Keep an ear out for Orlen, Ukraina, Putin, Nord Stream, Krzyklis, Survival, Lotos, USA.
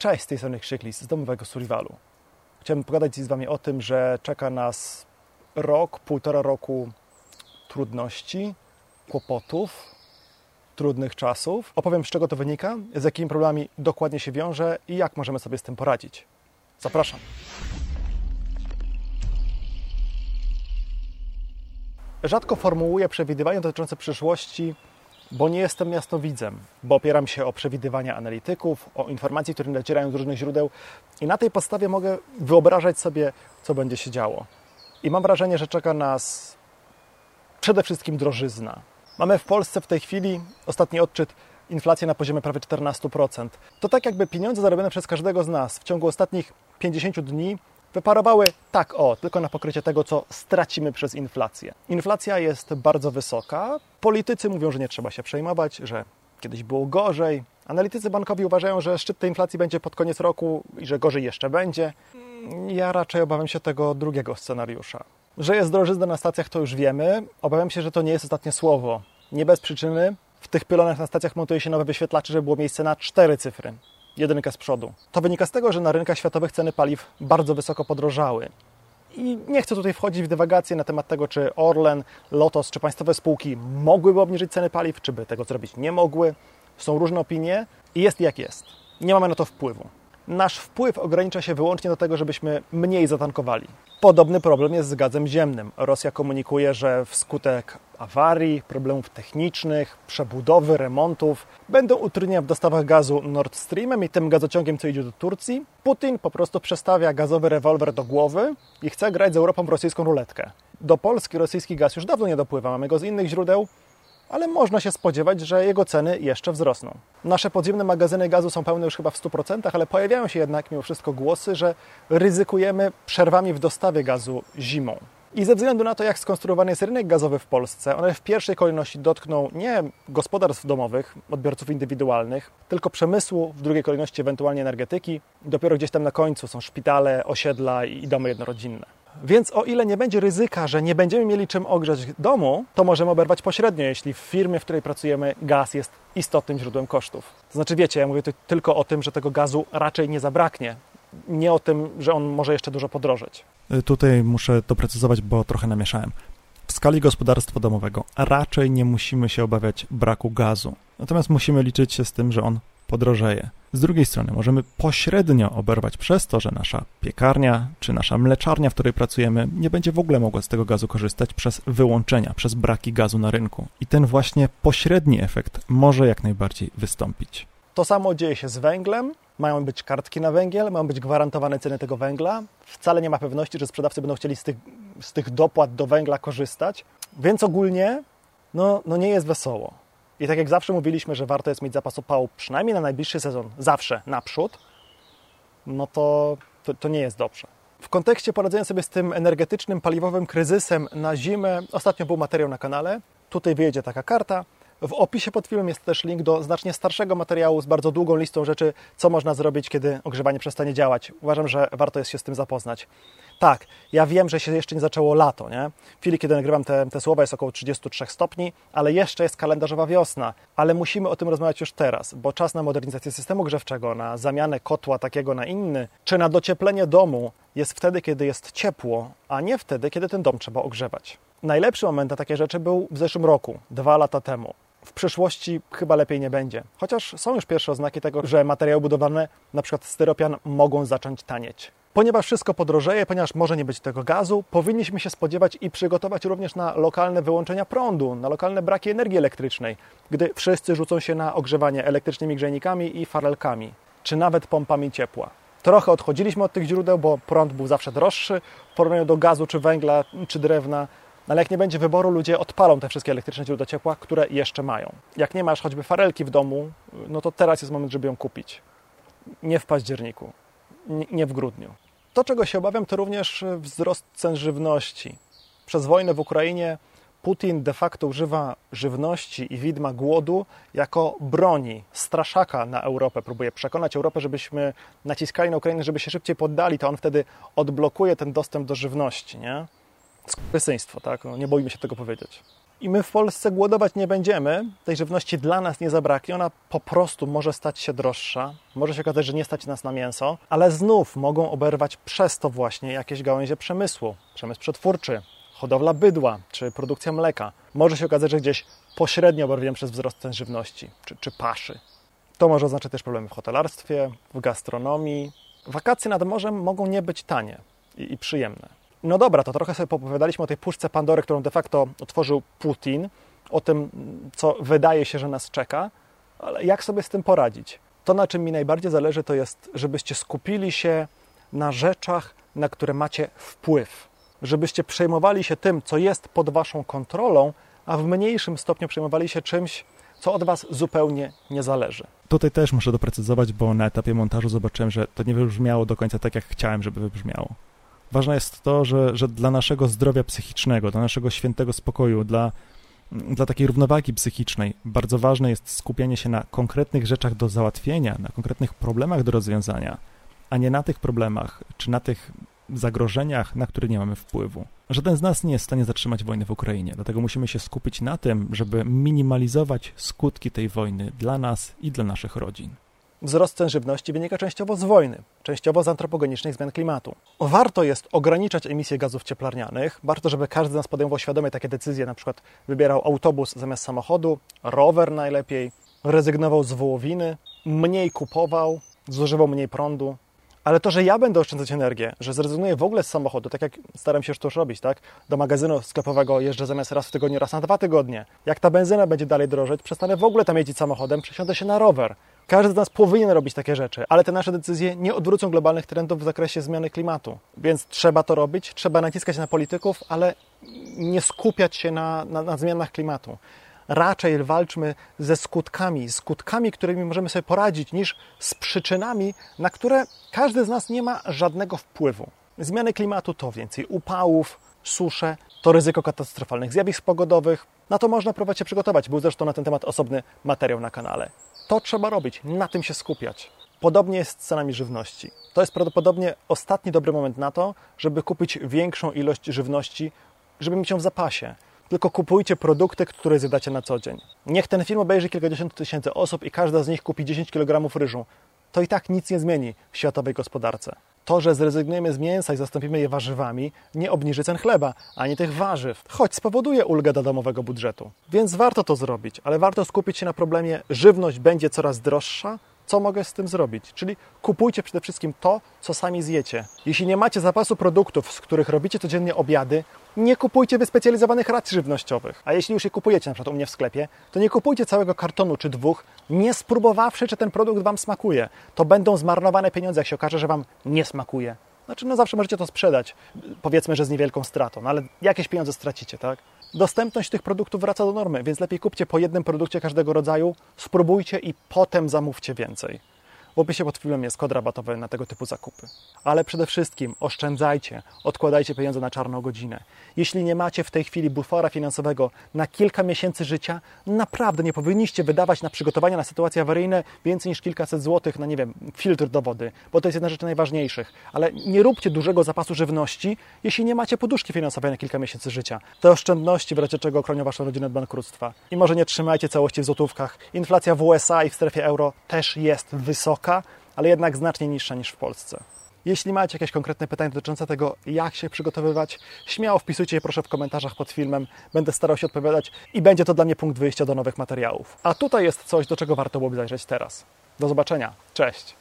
Cześć, z tej strony Krzyklis z domowego Survivalu. Chciałbym pogadać dziś z Wami o tym, że czeka nas rok, półtora roku trudności, kłopotów, trudnych czasów. Opowiem, z czego to wynika, z jakimi problemami dokładnie się wiąże i jak możemy sobie z tym poradzić. Zapraszam. Rzadko formułuję przewidywania dotyczące przyszłości, bo nie jestem jasnowidzem, bo opieram się o przewidywania analityków, o informacje, które nacierają z różnych źródeł i na tej podstawie mogę wyobrażać sobie, co będzie się działo. I mam wrażenie, że czeka nas przede wszystkim drożyzna. Mamy w Polsce w tej chwili ostatni odczyt inflacji na poziomie prawie 14%. To tak jakby pieniądze zarobione przez każdego z nas w ciągu ostatnich 50 dni wyparowały tylko na pokrycie tego, co stracimy przez inflację. Inflacja jest bardzo wysoka. Politycy mówią, że nie trzeba się przejmować, że kiedyś było gorzej. Analitycy bankowi uważają, że szczyt tej inflacji będzie pod koniec roku i że gorzej jeszcze będzie. Ja raczej obawiam się tego drugiego scenariusza. Że jest drożyzna na stacjach, to już wiemy. Obawiam się, że to nie jest ostatnie słowo. Nie bez przyczyny w tych pylonach na stacjach montuje się nowe wyświetlacze, żeby było miejsce na 4 cyfry. Jedynka z przodu. To wynika z tego, że na rynkach światowych ceny paliw bardzo wysoko podrożały. I nie chcę tutaj wchodzić w dywagacje na temat tego, czy Orlen, Lotos, czy państwowe spółki mogłyby obniżyć ceny paliw, czy by tego zrobić nie mogły. Są różne opinie i jest jak jest. Nie mamy na to wpływu. Nasz wpływ ogranicza się wyłącznie do tego, żebyśmy mniej zatankowali. Podobny problem jest z gazem ziemnym. Rosja komunikuje, że wskutek awarii, problemów technicznych, przebudowy, remontów będą utrudnienia w dostawach gazu Nord Streamem i tym gazociągiem, co idzie do Turcji. Putin po prostu przestawia gazowy rewolwer do głowy i chce grać z Europą w rosyjską ruletkę. Do Polski rosyjski gaz już dawno nie dopływa, mamy go z innych źródeł, ale można się spodziewać, że jego ceny jeszcze wzrosną. Nasze podziemne magazyny gazu są pełne już chyba w 100%, ale pojawiają się jednak mimo wszystko głosy, że ryzykujemy przerwami w dostawie gazu zimą. I ze względu na to, jak skonstruowany jest rynek gazowy w Polsce, one w pierwszej kolejności dotkną nie gospodarstw domowych, odbiorców indywidualnych, tylko przemysłu, w drugiej kolejności ewentualnie energetyki. Dopiero gdzieś tam na końcu są szpitale, osiedla i domy jednorodzinne. Więc o ile nie będzie ryzyka, że nie będziemy mieli czym ogrzać domu, to możemy oberwać pośrednio, jeśli w firmie, w której pracujemy, gaz jest istotnym źródłem kosztów. To znaczy, wiecie, ja mówię tu tylko o tym, że tego gazu raczej nie zabraknie. Nie o tym, że on może jeszcze dużo podrożeć. Tutaj muszę doprecyzować, bo trochę namieszałem. W skali gospodarstwa domowego raczej nie musimy się obawiać braku gazu. Natomiast musimy liczyć się z tym, że on podrożeje. Z drugiej strony możemy pośrednio oberwać przez to, że nasza piekarnia czy nasza mleczarnia, w której pracujemy, nie będzie w ogóle mogła z tego gazu korzystać przez wyłączenia, przez braki gazu na rynku. I ten właśnie pośredni efekt może jak najbardziej wystąpić. To samo dzieje się z węglem. Mają być kartki na węgiel, mają być gwarantowane ceny tego węgla. Wcale nie ma pewności, że sprzedawcy będą chcieli z tych dopłat do węgla korzystać. Więc ogólnie no nie jest wesoło. I tak jak zawsze mówiliśmy, że warto jest mieć zapas opału przynajmniej na najbliższy sezon, zawsze naprzód, no to nie jest dobrze. W kontekście poradzenia sobie z tym energetycznym, paliwowym kryzysem na zimę, ostatnio był materiał na kanale, tutaj wyjedzie taka karta. W opisie pod filmem jest też link do znacznie starszego materiału z bardzo długą listą rzeczy, co można zrobić, kiedy ogrzewanie przestanie działać. Uważam, że warto jest się z tym zapoznać. Tak, ja wiem, że się jeszcze nie zaczęło lato, nie? W chwili, kiedy nagrywam te słowa, jest około 33 stopni, ale jeszcze jest kalendarzowa wiosna. Ale musimy o tym rozmawiać już teraz, bo czas na modernizację systemu grzewczego, na zamianę kotła takiego na inny, czy na docieplenie domu jest wtedy, kiedy jest ciepło, a nie wtedy, kiedy ten dom trzeba ogrzewać. Najlepszy moment na takie rzeczy był w zeszłym roku, 2 lata temu. W przyszłości chyba lepiej nie będzie. Chociaż są już pierwsze oznaki tego, że materiały budowlane, na przykład styropian, mogą zacząć tanieć. Ponieważ wszystko podrożeje, ponieważ może nie być tego gazu, powinniśmy się spodziewać i przygotować również na lokalne wyłączenia prądu, na lokalne braki energii elektrycznej, gdy wszyscy rzucą się na ogrzewanie elektrycznymi grzejnikami i farelkami, czy nawet pompami ciepła. Trochę odchodziliśmy od tych źródeł, bo prąd był zawsze droższy w porównaniu do gazu, czy węgla, czy drewna. Ale jak nie będzie wyboru, ludzie odpalą te wszystkie elektryczne źródła ciepła, które jeszcze mają. Jak nie masz choćby farelki w domu, no to teraz jest moment, żeby ją kupić. Nie w październiku, nie w grudniu. To, czego się obawiam, to również wzrost cen żywności. Przez wojnę w Ukrainie Putin de facto używa żywności i widma głodu jako broni, straszaka na Europę. Próbuje przekonać Europę, żebyśmy naciskali na Ukrainę, żeby się szybciej poddali, to on wtedy odblokuje ten dostęp do żywności, nie? Skrysyństwo, tak? No, nie boimy się tego powiedzieć. I my w Polsce głodować nie będziemy, tej żywności dla nas nie zabraknie, ona po prostu może stać się droższa, może się okazać, że nie stać nas na mięso, ale znów mogą oberwać przez to właśnie jakieś gałęzie przemysłu, przemysł przetwórczy, hodowla bydła czy produkcja mleka. Może się okazać, że gdzieś pośrednio oberwiemy przez wzrost cen żywności czy paszy. To może oznaczać też problemy w hotelarstwie, w gastronomii. Wakacje nad morzem mogą nie być tanie i przyjemne. No dobra, to trochę sobie popowiadaliśmy o tej puszce Pandory, którą de facto otworzył Putin, o tym, co wydaje się, że nas czeka, ale jak sobie z tym poradzić? To, na czym mi najbardziej zależy, to jest, żebyście skupili się na rzeczach, na które macie wpływ. Żebyście przejmowali się tym, co jest pod waszą kontrolą, a w mniejszym stopniu przejmowali się czymś, co od was zupełnie nie zależy. Tutaj też muszę doprecyzować, bo na etapie montażu zobaczyłem, że to nie wybrzmiało do końca tak, jak chciałem, żeby wybrzmiało. Ważne jest to, że dla naszego zdrowia psychicznego, dla naszego świętego spokoju, dla takiej równowagi psychicznej bardzo ważne jest skupienie się na konkretnych rzeczach do załatwienia, na konkretnych problemach do rozwiązania, a nie na tych problemach czy na tych zagrożeniach, na które nie mamy wpływu. Żaden z nas nie jest w stanie zatrzymać wojny w Ukrainie, dlatego musimy się skupić na tym, żeby minimalizować skutki tej wojny dla nas i dla naszych rodzin. Wzrost cen żywności wynika częściowo z wojny, częściowo z antropogenicznych zmian klimatu. Warto jest ograniczać emisję gazów cieplarnianych. Warto, żeby każdy z nas podejmował świadomie takie decyzje, na przykład wybierał autobus zamiast samochodu, rower najlepiej, rezygnował z wołowiny, mniej kupował, zużywał mniej prądu. Ale to, że ja będę oszczędzać energię, że zrezygnuję w ogóle z samochodu, tak jak staram się już to już robić, tak? Do magazynu sklepowego jeżdżę zamiast raz w tygodniu, raz na 2 tygodnie. Jak ta benzyna będzie dalej drożeć, przestanę w ogóle tam jeździć samochodem, przesiądę się na rower. Każdy z nas powinien robić takie rzeczy, ale te nasze decyzje nie odwrócą globalnych trendów w zakresie zmiany klimatu. Więc trzeba to robić, trzeba naciskać na polityków, ale nie skupiać się na zmianach klimatu. Raczej walczmy ze skutkami, którymi możemy sobie poradzić, niż z przyczynami, na które każdy z nas nie ma żadnego wpływu. Zmiany klimatu to więcej upałów, susze, to ryzyko katastrofalnych zjawisk pogodowych. Na to można próbować się przygotować. Był zresztą na ten temat osobny materiał na kanale. To trzeba robić, na tym się skupiać. Podobnie jest z cenami żywności. To jest prawdopodobnie ostatni dobry moment na to, żeby kupić większą ilość żywności, żeby mieć ją w zapasie. Tylko kupujcie produkty, które zjadacie na co dzień. Niech ten film obejrzy kilkadziesiąt tysięcy osób i każda z nich kupi 10 kg ryżu. To i tak nic nie zmieni w światowej gospodarce. To, że zrezygnujemy z mięsa i zastąpimy je warzywami, nie obniży cen chleba, ani tych warzyw, choć spowoduje ulgę do domowego budżetu. Więc warto to zrobić, ale warto skupić się na problemie, żywność będzie coraz droższa, co mogę z tym zrobić? Czyli kupujcie przede wszystkim to, co sami zjecie. Jeśli nie macie zapasu produktów, z których robicie codziennie obiady, nie kupujcie wyspecjalizowanych racji żywnościowych. A jeśli już je kupujecie, na przykład u mnie w sklepie, to nie kupujcie całego kartonu czy 2, nie spróbowawszy, czy ten produkt Wam smakuje. To będą zmarnowane pieniądze, jak się okaże, że Wam nie smakuje. Znaczy, no zawsze możecie to sprzedać, powiedzmy, że z niewielką stratą, no ale jakieś pieniądze stracicie, tak? Dostępność tych produktów wraca do normy, więc lepiej kupcie po jednym produkcie każdego rodzaju, spróbujcie i potem zamówcie więcej. W opisie pod filmem jest kod rabatowy na tego typu zakupy. Ale przede wszystkim oszczędzajcie, odkładajcie pieniądze na czarną godzinę. Jeśli nie macie w tej chwili bufora finansowego na kilka miesięcy życia, naprawdę nie powinniście wydawać na przygotowania na sytuacje awaryjne więcej niż kilkaset złotych na, nie wiem, filtr do wody, bo to jest jedna z rzeczy najważniejszych. Ale nie róbcie dużego zapasu żywności, jeśli nie macie poduszki finansowej na kilka miesięcy życia. Te oszczędności w razie czego chronią waszą rodzinę od bankructwa. I może nie trzymajcie całości w złotówkach. Inflacja w USA i w strefie euro też jest wysoka, ale jednak znacznie niższa niż w Polsce. Jeśli macie jakieś konkretne pytania dotyczące tego, jak się przygotowywać, śmiało wpisujcie je proszę w komentarzach pod filmem. Będę starał się odpowiadać i będzie to dla mnie punkt wyjścia do nowych materiałów. A tutaj jest coś, do czego warto byłoby zajrzeć teraz. Do zobaczenia. Cześć!